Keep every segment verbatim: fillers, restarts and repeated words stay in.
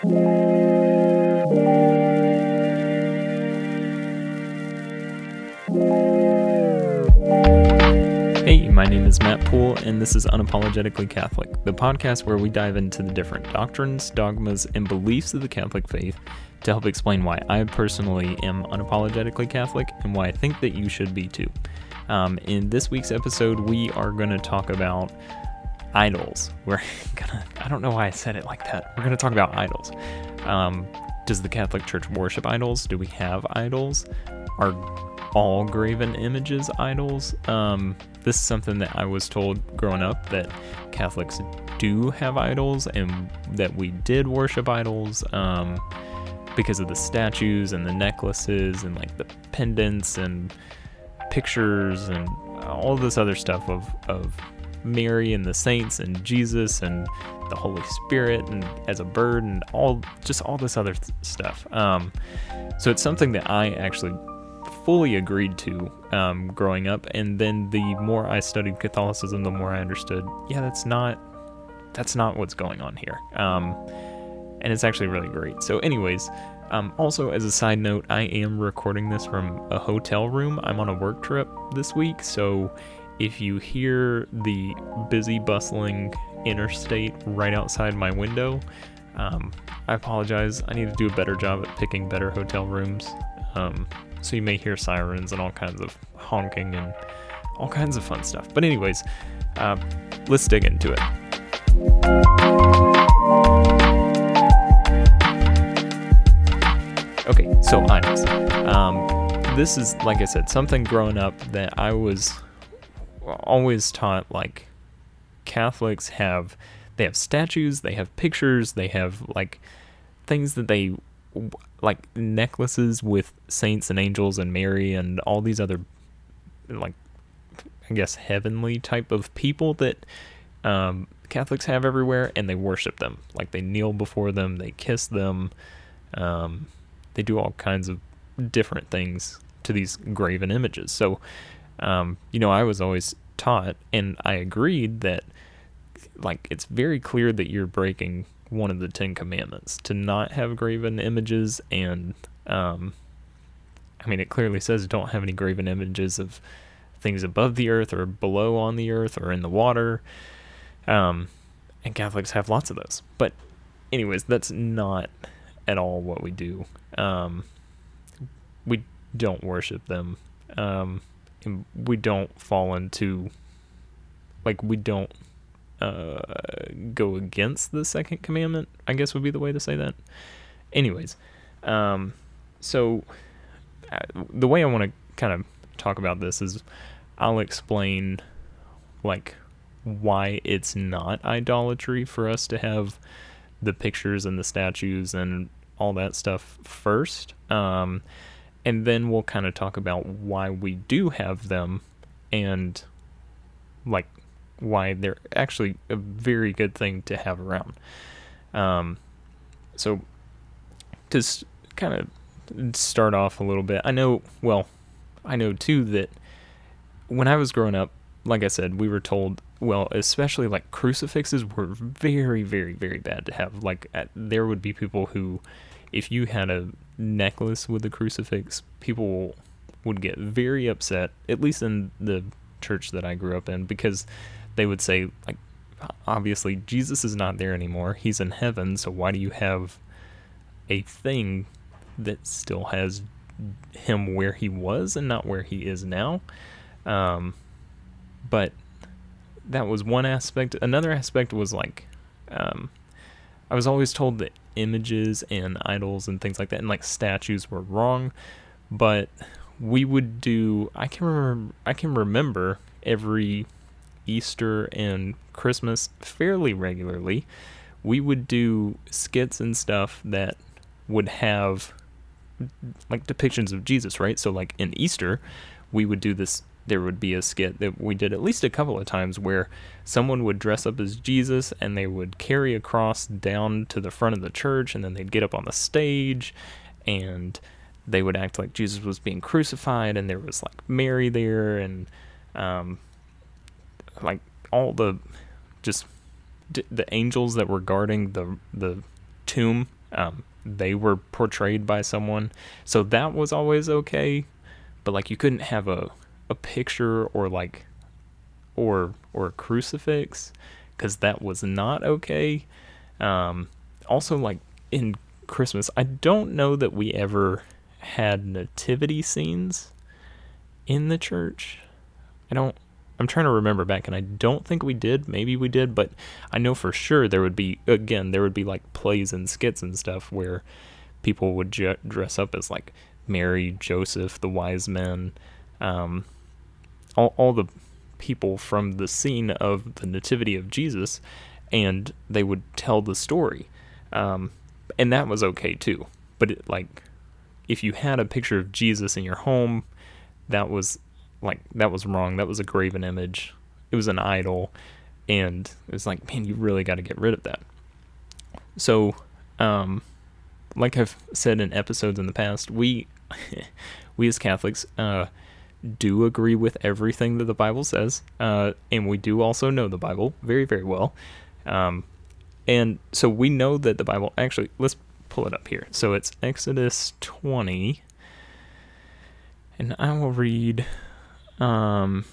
Hey, my name is Matt Poole, and this is Unapologetically Catholic, the podcast where we dive into the different doctrines, dogmas, and beliefs of the Catholic faith to help explain why I personally am unapologetically Catholic and why I think that you should be too. Um, in this week's episode, we are going to talk about idols. We're gonna, I don't know why I said it like that. We're gonna talk about idols. Um, does the Catholic Church worship idols? Do we have idols? Are all graven images idols? Um, this is something that I was told growing up, that Catholics do have idols and that we did worship idols um, because of the statues and the necklaces and like the pendants and pictures and all this other stuff of, of Mary and the saints and Jesus and the Holy Spirit and as a bird and all just all this other th- stuff. Um, so it's something that I actually fully agreed to um, growing up. And then the more I studied Catholicism, the more I understood, yeah, that's not that's not what's going on here. Um, and it's actually really great. So anyways, um, also as a side note, I am recording this from a hotel room. I'm on a work trip this week, so if you hear the busy, bustling interstate right outside my window, um, I apologize. I need to do a better job at picking better hotel rooms. Um, so you may hear sirens and all kinds of honking and all kinds of fun stuff. But anyways, uh, let's dig into it. Okay, so idols. Um, this is, like I said, something growing up that I was always taught, like, Catholics have, they have statues, they have pictures, they have, like, things that they, like, necklaces with saints and angels and Mary and all these other, like, I guess, heavenly type of people that um, Catholics have everywhere, and they worship them. Like, they kneel before them, they kiss them, um, they do all kinds of different things to these graven images. So, Um, you know, I was always taught, and I agreed that, like, it's very clear that you're breaking one of the Ten Commandments to not have graven images, and, um, I mean, it clearly says don't have any graven images of things above the earth or below on the earth or in the water, um, and Catholics have lots of those. But anyways, that's not at all what we do. Um, we don't worship them. Um... And we don't fall into, like, we don't uh, go against the second commandment, I guess would be the way to say that. Anyways, um, so uh, the way I want to kind of talk about this is I'll explain, like, why it's not idolatry for us to have the pictures and the statues and all that stuff first. Um And then we'll kind of talk about why we do have them and, like, why they're actually a very good thing to have around. Um, so, to s- kind of start off a little bit, I know, well, I know, too, that when I was growing up, like I said, we were told, well, especially, like, crucifixes were very, very, very bad to have. Like, at, there would be people who, if you had a necklace with a crucifix, people would get very upset, at least in the church that I grew up in, because they would say, like, obviously Jesus is not there anymore, he's in heaven, so why do you have a thing that still has him where he was and not where he is now? Um, but that was one aspect. Another aspect was, like, um, I was always told that images and idols and things like that and, like, statues were wrong, but we would do, I can remember I can remember every Easter and Christmas fairly regularly, we would do skits and stuff that would have, like, depictions of Jesus, right? So, like, in Easter, we would do this, there would be a skit that we did at least a couple of times where someone would dress up as Jesus and they would carry a cross down to the front of the church, and then they'd get up on the stage and they would act like Jesus was being crucified, and there was, like, Mary there and, um, like, all the, just d- the angels that were guarding the, the tomb um, they were portrayed by someone, so that was always okay. But like, you couldn't have a a picture or like or or a crucifix, because that was not okay. Um, also, like in Christmas, I don't know that we ever had nativity scenes in the church. I don't. I'm trying to remember back, and I don't think we did. Maybe we did, but I know for sure there would be, again, there would be like plays and skits and stuff where people would ju- dress up as like Mary, Joseph, the wise men, um, all, all the people from the scene of the Nativity of Jesus, and they would tell the story. Um, and that was okay too. But it, like, if you had a picture of Jesus in your home, that was like, that was wrong. That was a graven image. It was an idol. And it was like, man, you really got to get rid of that. So, um, like I've said in episodes in the past, we, we as Catholics, uh, do agree with everything that the Bible says. Uh, and we do also know the Bible very, very well. Um, and so we know that the Bible, actually, let's pull it up here. So it's Exodus twenty, and I will read... Um,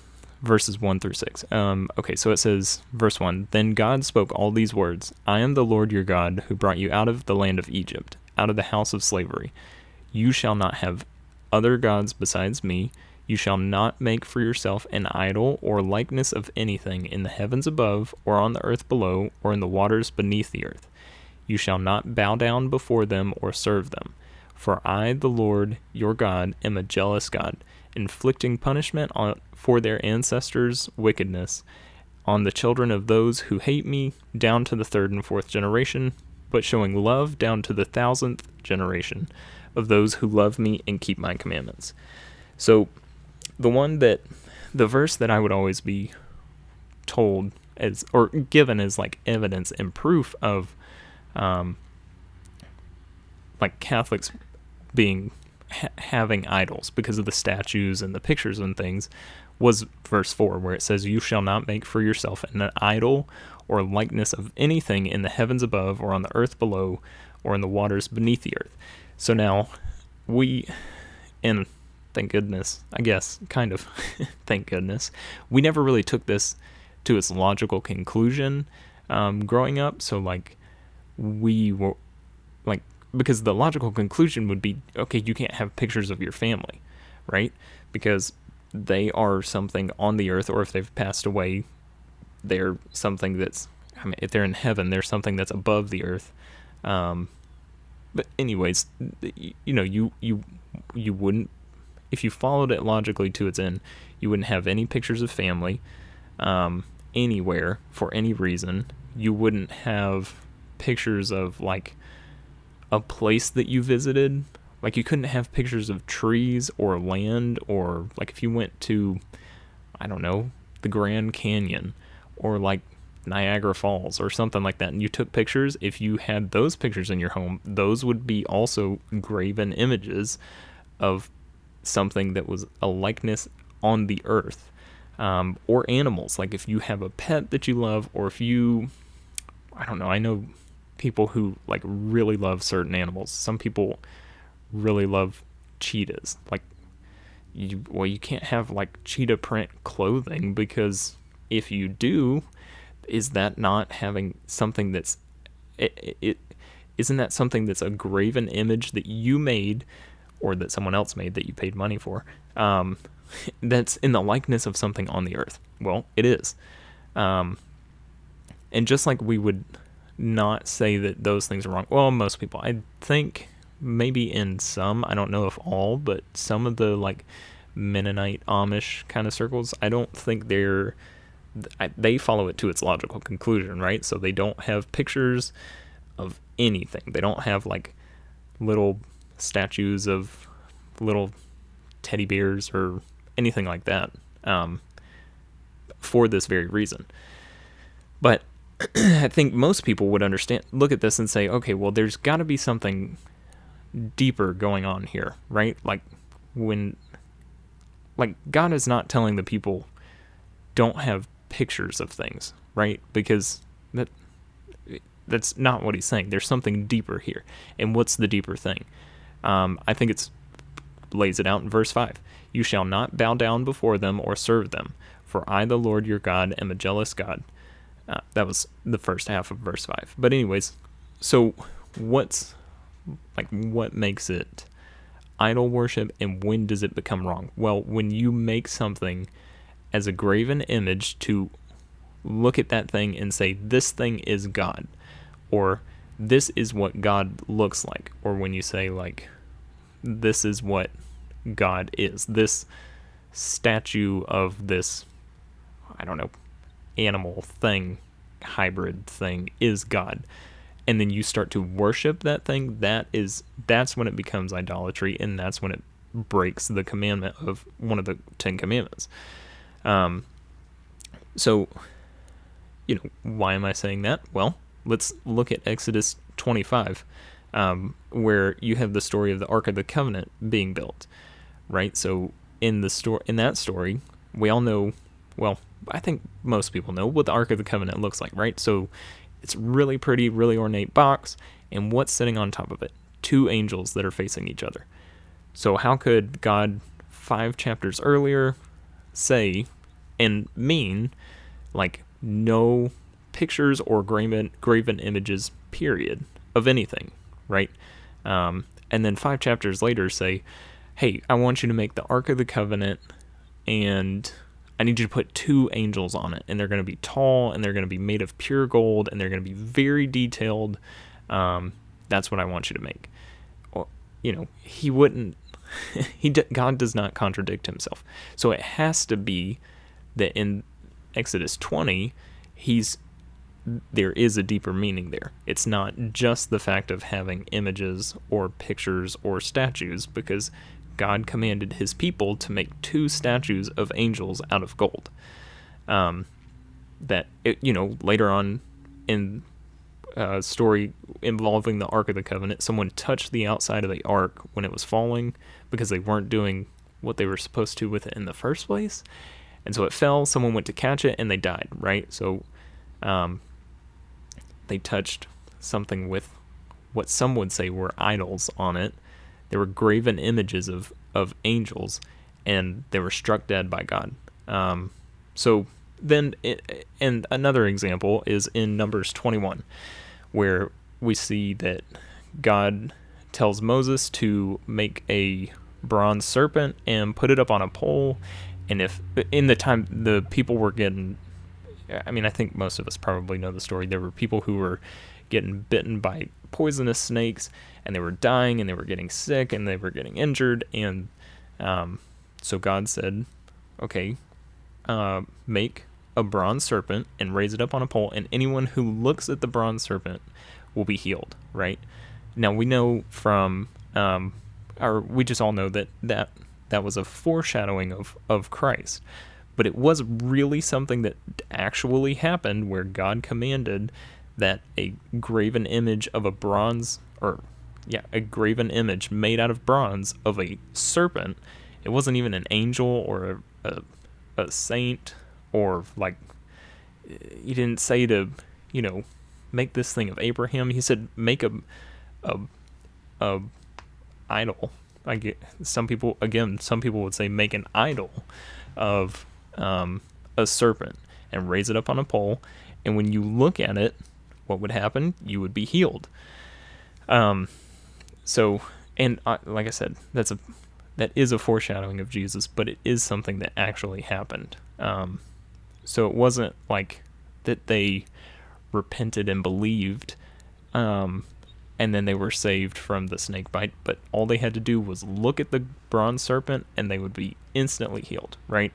verses one through six. Um, okay, so it says, verse one, "Then God spoke all these words, I am the Lord your God, who brought you out of the land of Egypt, out of the house of slavery. You shall not have other gods besides me. You shall not make for yourself an idol or likeness of anything in the heavens above, or on the earth below, or in the waters beneath the earth. You shall not bow down before them or serve them. For I, the Lord your God, am a jealous God, inflicting punishment on, for their ancestors' wickedness on the children of those who hate me, down to the third and fourth generation, but showing love down to the thousandth generation of those who love me and keep my commandments." So the one that, the verse that I would always be told as, or given as like evidence and proof of, um, like Catholics being having idols because of the statues and the pictures and things, was verse four, where it says, "You shall not make for yourself an idol or likeness of anything in the heavens above, or on the earth below, or in the waters beneath the earth." So now we, and thank goodness, I guess, kind of, thank goodness, we never really took this to its logical conclusion um, growing up. So like we were like, because the logical conclusion would be, okay, you can't have pictures of your family, right? Because they are something on the earth, or if they've passed away, they're something that's, I mean, if they're in heaven, they're something that's above the earth. Um, but anyways, you know, you, you, you wouldn't, if you followed it logically to its end, you wouldn't have any pictures of family, um, anywhere for any reason. You wouldn't have pictures of like a place that you visited. Like, you couldn't have pictures of trees or land, or like if you went to, I don't know, the Grand Canyon or like Niagara Falls or something like that, and you took pictures, if you had those pictures in your home, those would be also graven images of something that was a likeness on the earth, um, or animals. Like if you have a pet that you love, or if you, I don't know, I know people who like really love certain animals. Some people really love cheetahs. Like, you, well, you can't have like cheetah print clothing, because if you do, is that not having something that's, it, it isn't that something that's a graven image that you made, or that someone else made that you paid money for, um, that's in the likeness of something on the earth? Well, it is. Um, and just like we would not say that those things are wrong. Well, most people, I think, maybe in some, I don't know if all, but some of the like Mennonite, Amish kind of circles, I don't think they're, they follow it to its logical conclusion, right? So they don't have pictures of anything. They don't have like little statues of little teddy bears or anything like that, um, for this very reason. But I think most people would understand, look at this and say, okay, well, there's got to be something deeper going on here, right? Like, when, like, God is not telling the people, don't have pictures of things, right? Because that, That's not what he's saying. There's something deeper here. And what's the deeper thing? Um, I think it's lays it out in verse five. You shall not bow down before them or serve them, for I, the Lord your God, am a jealous God. Uh, that was the first half of verse five. But anyways, so what's, like, what makes it idol worship, and when does it become wrong? Well, when you make something as a graven image to look at that thing and say, this thing is God, or this is what God looks like, or when you say, like, this is what God is, this statue of this, I don't know, animal thing, hybrid thing is God, and then you start to worship that thing, that is, that's when it becomes idolatry, and that's when it breaks the commandment of one of the Ten Commandments. Um, so, you know, why am I saying that? Well, let's look at Exodus twenty-five, um, where you have the story of the Ark of the Covenant being built, right? So in the sto- in that story, we all know, well, I think most people know what the Ark of the Covenant looks like, right? So it's really pretty, really ornate box, and what's sitting on top of it? Two angels that are facing each other. So how could God, five chapters earlier, say and mean, like, no pictures or graven, graven images, period, of anything, right? Um, and then five chapters later say, hey, I want you to make the Ark of the Covenant, and I need you to put two angels on it, and they're going to be tall, and they're going to be made of pure gold, and they're going to be very detailed. Um, that's what I want you to make. Well, you know, he wouldn't, he d- God does not contradict himself. So it has to be that in Exodus twenty, he's, there is a deeper meaning there. It's not just the fact of having images or pictures or statues, because God commanded his people to make two statues of angels out of gold. Um, that, it, you know, later on in a story involving the Ark of the Covenant, someone touched the outside of the Ark when it was falling because they weren't doing what they were supposed to with it in the first place. And so it fell, someone went to catch it, and they died, right? So um, they touched something with what some would say were idols on it. They were graven images of, of angels, and they were struck dead by God. Um, so then, it, and another example is in Numbers twenty-one, where we see that God tells Moses to make a bronze serpent and put it up on a pole. And if in the time the people were getting, I mean, I think most of us probably know the story. There were people who were getting bitten by poisonous snakes, and they were dying, and they were getting sick, and they were getting injured, and um, so God said, okay, uh, make a bronze serpent and raise it up on a pole, and anyone who looks at the bronze serpent will be healed, right? Now, we know from, um, or we just all know that that, that was a foreshadowing of, of Christ, but it was really something that actually happened where God commanded that a graven image of a bronze, or yeah, a graven image made out of bronze of a serpent. It wasn't even an angel or a, a, a saint, or like, he didn't say to, you know, make this thing of Abraham. He said, make a, a, a idol. I get, some people, again, some people would say make an idol of um, a serpent and raise it up on a pole. And when you look at it, what would happen? You would be healed. Um, so, and I, like I said, that's a, that is a foreshadowing of Jesus, but it is something that actually happened. Um, so it wasn't like that they repented and believed, um, and then they were saved from the snake bite, but all they had to do was look at the bronze serpent and they would be instantly healed, right?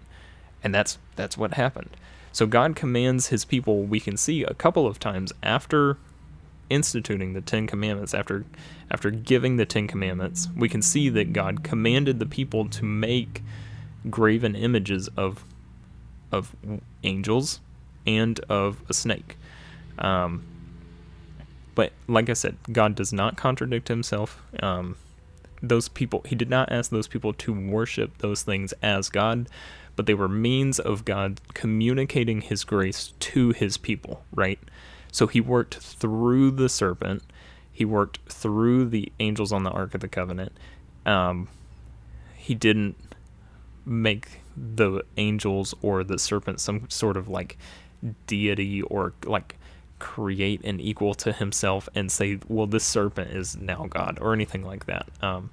And that's, that's what happened. So God commands his people, we can see a couple of times after instituting the Ten Commandments, after after giving the Ten Commandments, we can see that God commanded the people to make graven images of of angels and of a snake. Um, but like I said, God does not contradict himself. Um, those people, he did not ask those people to worship those things as God, but they were means of God communicating his grace to his people, right? So he worked through the serpent. He worked through the angels on the Ark of the Covenant. Um, he didn't make the angels or the serpent some sort of like deity or like create an equal to himself and say, well, this serpent is now God or anything like that. Um,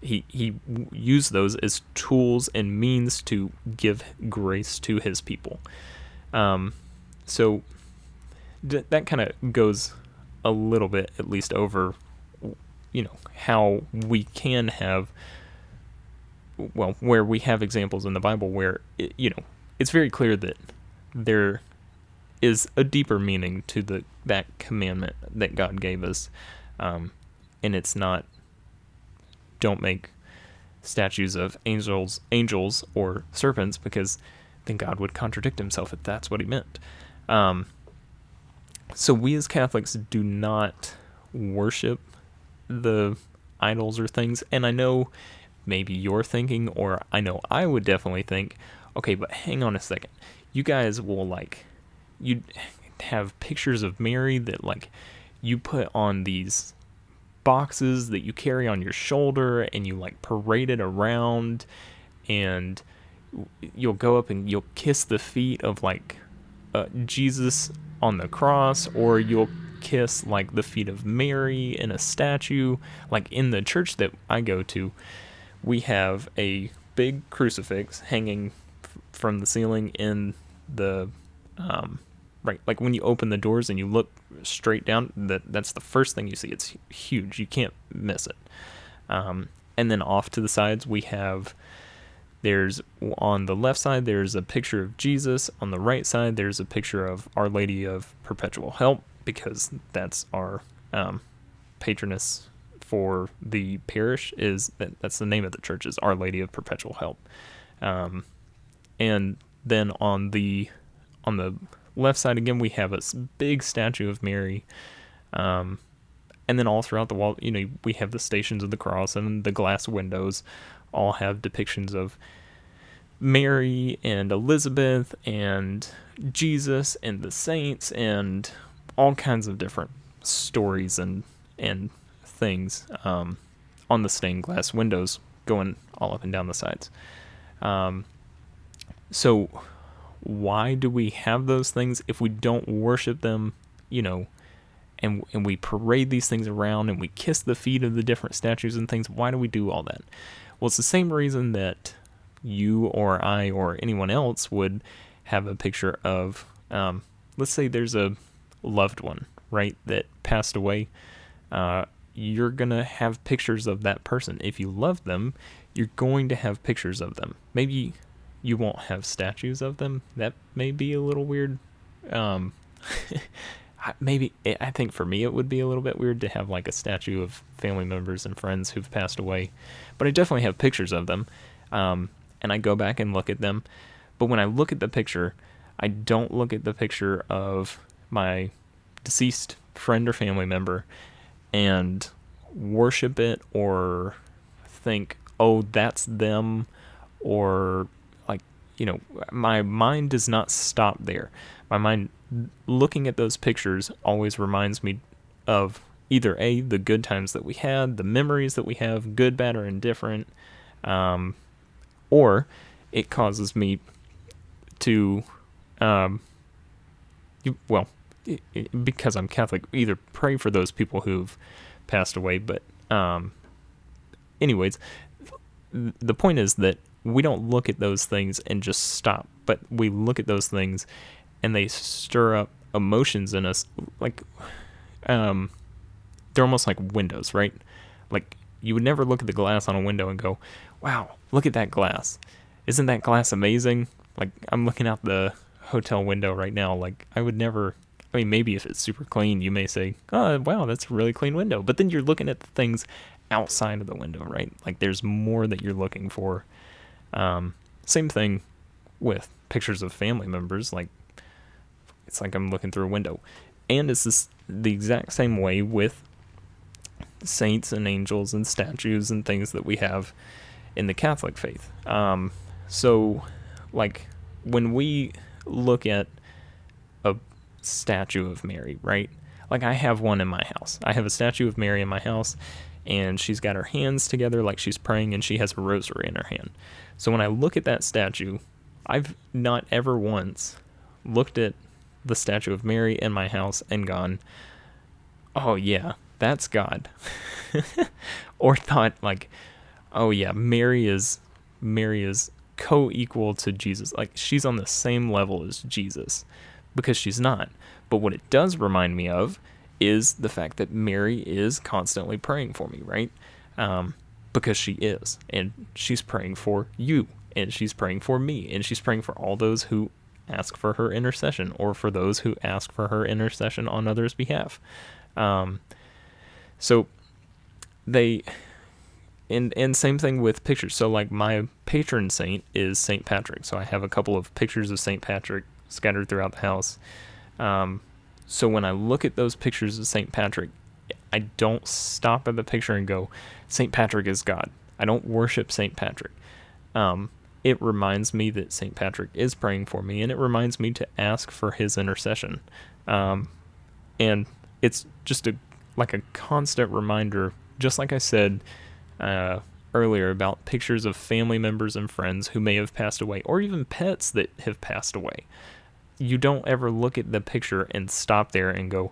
he, he used those as tools and means to give grace to his people. Um, so d- that kind of goes a little bit, at least, over, you know, how we can have, well, where we have examples in the Bible where, it, you know, it's very clear that there is a deeper meaning to the that commandment that God gave us. Um, and it's not, don't make statues of angels, angels or serpents, because then God would contradict himself if that's what he meant. Um, so we as Catholics do not worship the idols or things. And I know maybe you're thinking, or I know I would definitely think, okay, but hang on a second. You guys will, like, you have pictures of Mary that, like, you put on these boxes that you carry on your shoulder and you, like, parade it around, and you'll go up and you'll kiss the feet of, like, uh, Jesus on the cross, or you'll kiss, like, the feet of Mary in a statue. Like, in the church that I go to, we have a big crucifix hanging f- from the ceiling in the, um, right, like, when you open the doors and you look straight down, that that's the first thing you see. It's huge. You can't miss it. Um, and then off to the sides, we have, there's, on the left side, there's a picture of Jesus. On the right side, there's a picture of Our Lady of Perpetual Help, because that's our um, patroness for the parish. Is that, that's the name of the church, is Our Lady of Perpetual Help. Um, and then on the on the left side again, we have a big statue of Mary. Um, and then all throughout the wall, you know, we have the Stations of the Cross, and the glass windows all have depictions of Mary and Elizabeth and Jesus and the saints and all kinds of different stories and and things um, on the stained glass windows going all up and down the sides. Um, so why do we have those things if we don't worship them, you know, and and we parade these things around and we kiss the feet of the different statues and things? Why do we do all that? Well, it's the same reason that you or I or anyone else would have a picture of, um, let's say there's a loved one, right, that passed away. Uh, you're going to have pictures of that person. If you love them, you're going to have pictures of them. Maybe you won't have statues of them. That may be a little weird. Um, maybe, I think for me it would be a little bit weird to have like a statue of family members and friends who've passed away, but I definitely have pictures of them, um, and I go back and look at them. But when I look at the picture, I don't look at the picture of my deceased friend or family member and worship it or think, oh, that's them, or like, you know, my mind does not stop there. My mind looking at those pictures always reminds me of either A, the good times that we had, the memories that we have, good, bad, or indifferent, um, or it causes me to, um, well, because I'm Catholic, either pray for those people who've passed away, but um, anyways, the point is that we don't look at those things and just stop, but we look at those things and they stir up emotions in us, like, um, they're almost like windows, right? Like, you would never look at the glass on a window and go, wow, look at that glass. Isn't that glass amazing? Like, I'm looking out the hotel window right now, like, I would never... I mean, maybe if it's super clean, you may say, oh, wow, that's a really clean window. But then you're looking at the things outside of the window, right? Like, there's more that you're looking for. Um, same thing with pictures of family members. Like, it's like I'm looking through a window. And it's this, the exact same way with saints and angels and statues and things that we have in the Catholic faith. Um, so, like, when we look at a statue of Mary, right? Like, I have one in my house. I have a statue of Mary in my house, and she's got her hands together like she's praying, and she has a rosary in her hand. So when I look at that statue, I've not ever once looked at the statue of Mary in my house and gone, oh yeah, that's God. Or thought like, oh yeah, Mary is Mary is co-equal to Jesus. Like, she's on the same level as Jesus, because she's not. But what it does remind me of is the fact that Mary is constantly praying for me, right? Um, because she is, and she's praying for you, and she's praying for me, and she's praying for all those who ask for her intercession, or for those who ask for her intercession on others' behalf. Um, so they, and, and same thing with pictures. So like, my patron saint is Saint Patrick. So I have a couple of pictures of Saint Patrick scattered throughout the house. Um, so when I look at those pictures of Saint Patrick, I don't stop at the picture and go, Saint Patrick is God. I don't worship Saint Patrick. Um, it reminds me that Saint Patrick is praying for me, and it reminds me to ask for his intercession. Um, and it's just a, like a constant reminder, just like I said uh, earlier about pictures of family members and friends who may have passed away, or even pets that have passed away. You don't ever look at the picture and stop there and go,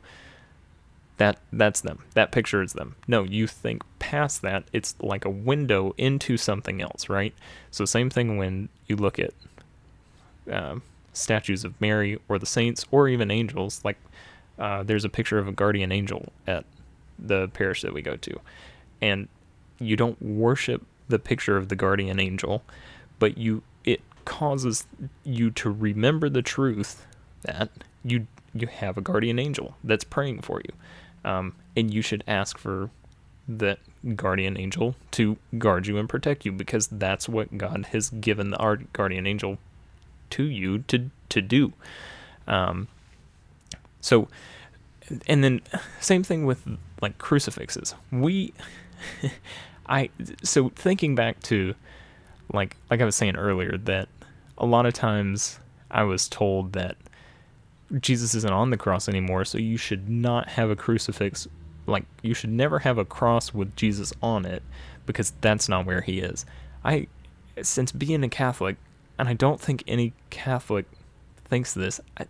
that that's them, that picture is them. No, you think past that. It's like a window into something else, right? So same thing when you look at uh, statues of Mary or the saints or even angels. Like, Uh, there's a picture of a guardian angel at the parish that we go to. And you don't worship the picture of the guardian angel, but you it causes you to remember the truth that you you have a guardian angel that's praying for you. Um, and you should ask for that guardian angel to guard you and protect you, because that's what God has given the, our guardian angel to you to, to do. Um So, and then same thing with like crucifixes. We, I, so thinking back to like, like I was saying earlier, that a lot of times I was told that Jesus isn't on the cross anymore, so you should not have a crucifix. Like, you should never have a cross with Jesus on it, because that's not where he is. I, since being a Catholic, and I don't think any Catholic thinks this, I,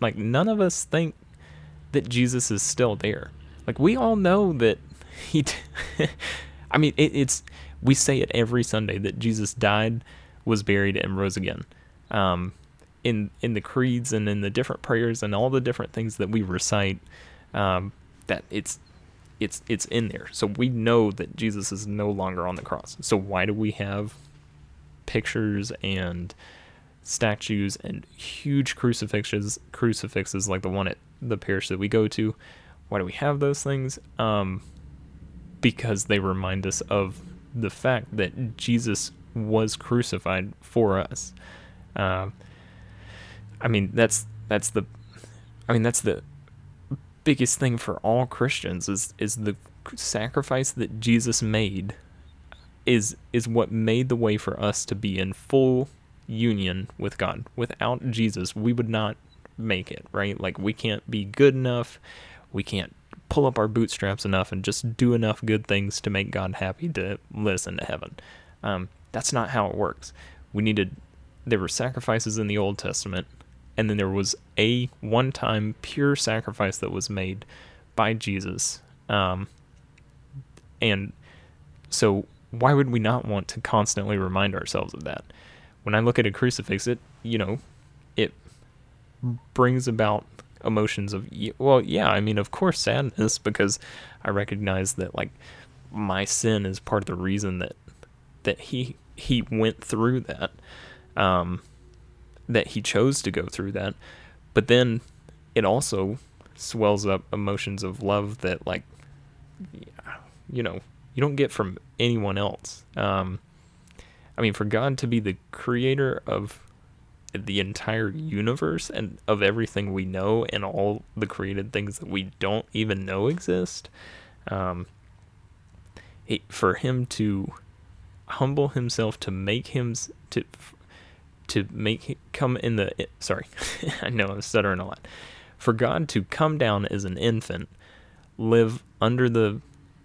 like none of us think that Jesus is still there. Like, we all know that he t- I mean it, it's we say it every Sunday that Jesus died, was buried, and rose again. um in in the creeds and in the different prayers and all the different things that we recite, um that it's it's it's in there. So we know that Jesus is no longer on the cross. So why do we have pictures and statues and huge crucifixes crucifixes like the one at the parish that we go to? Why do we have those things? Um because they remind us of the fact that Jesus was crucified for us. um uh, I mean that's that's the I mean that's the biggest thing for all Christians, is is the sacrifice that Jesus made is is what made the way for us to be in full union with God. Without Jesus, we would not make it, right? Like, we can't be good enough. We can't pull up our bootstraps enough and just do enough good things to make God happy to let us into heaven. Um, that's not how it works. We needed, there were sacrifices in the Old Testament, and then there was a one-time pure sacrifice that was made by Jesus. Um, and so why would we not want to constantly remind ourselves of that? When I look at a crucifix, it, you know, it brings about emotions of, well, yeah, I mean, of course, sadness, because I recognize that, like, my sin is part of the reason that that he he went through that, um, that he chose to go through that. But then it also swells up emotions of love that, like, you know, you don't get from anyone else. Um I mean, for God to be the creator of the entire universe and of everything we know and all the created things that we don't even know exist, um, it, for him to humble himself, to make him, to to make him come in the, sorry, I know I'm stuttering a lot, for God to come down as an infant, live under the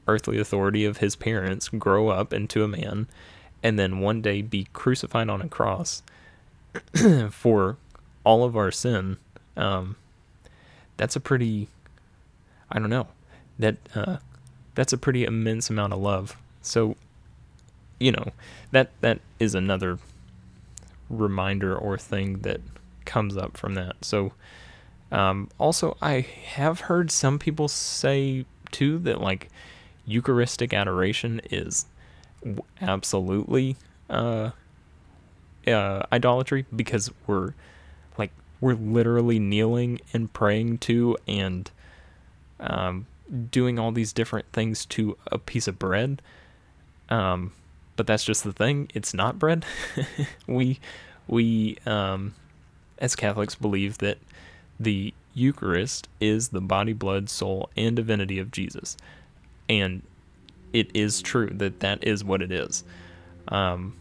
earthly authority of his parents, grow up into a man, and then one day be crucified on a cross for all of our sin, um, that's a pretty, I don't know, that uh, that's a pretty immense amount of love. So, you know, that that is another reminder or thing that comes up from that. So, um, also, I have heard some people say, too, that, like, Eucharistic adoration is absolutely uh, uh, idolatry, because we're, like, we're literally kneeling and praying to and um, doing all these different things to a piece of bread. Um, but that's just the thing. It's not bread. we, we um, as Catholics, believe that the Eucharist is the body, blood, soul, and divinity of Jesus. And it is true that that is what it is. Um,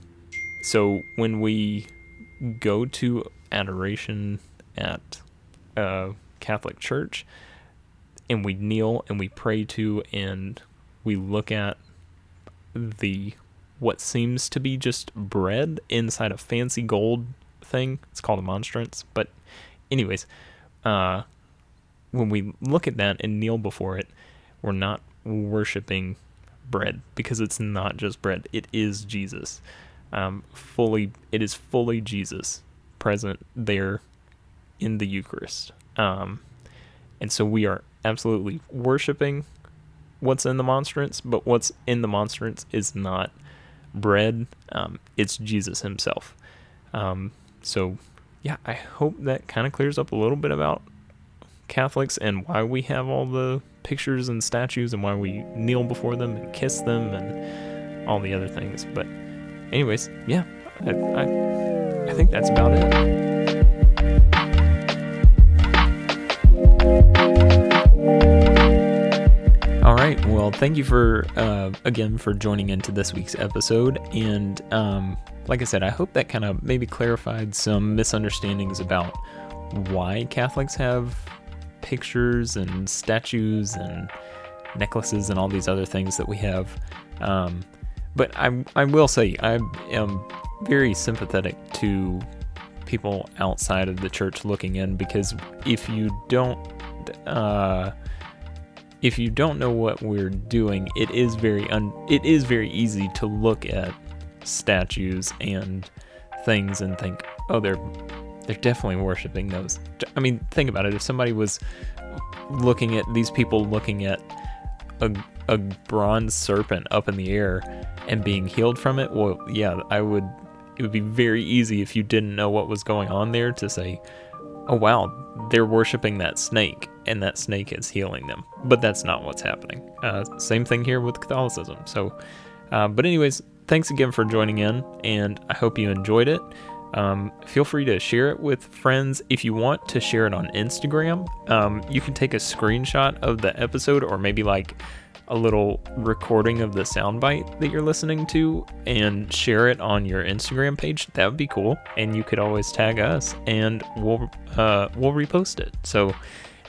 so when we go to adoration at a Catholic church, and we kneel and we pray to and we look at the what seems to be just bread inside a fancy gold thing, it's called a monstrance, but anyways, uh, when we look at that and kneel before it, we're not worshiping bread, because it's not just bread, it is Jesus. Um, fully, it is fully Jesus present there in the Eucharist. Um, and so we are absolutely worshiping what's in the monstrance, but what's in the monstrance is not bread, um, it's Jesus himself. Um, so yeah, I hope that kind of clears up a little bit about Catholics and why we have all the pictures and statues and why we kneel before them and kiss them and all the other things. But anyways, yeah, I, I, I think that's about it. All right, well, thank you for, uh, again, for joining into this week's episode, and um, like I said, I hope that kind of maybe clarified some misunderstandings about why Catholics have pictures and statues and necklaces and all these other things that we have, um, but I, I will say I am very sympathetic to people outside of the church looking in, because if you don't... Uh, If you don't know what we're doing, it is very un- it is very easy to look at statues and things and think, oh, they're they're definitely worshiping those. I mean, think about it. If somebody was looking at these people looking at a a bronze serpent up in the air and being healed from it, well, yeah, I would. It would be very easy if you didn't know what was going on there to say, oh wow, they're worshiping that snake, and that snake is healing them. But that's not what's happening. Uh, same thing here with Catholicism. So, uh, but anyways, thanks again for joining in, and I hope you enjoyed it. Um, feel free to share it with friends. If you want to share it on Instagram, um, you can take a screenshot of the episode, or maybe like a little recording of the soundbite that you're listening to, and share it on your Instagram page. That would be cool. And you could always tag us, and we'll uh, we'll repost it. So,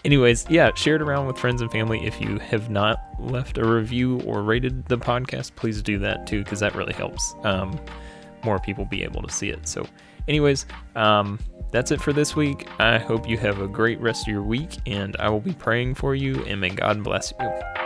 anyways, yeah, share it around with friends and family. If you have not left a review or rated the podcast, please do that too, because that really helps um, more people be able to see it. So, anyways, um, that's it for this week. I hope you have a great rest of your week, and I will be praying for you. And may God bless you.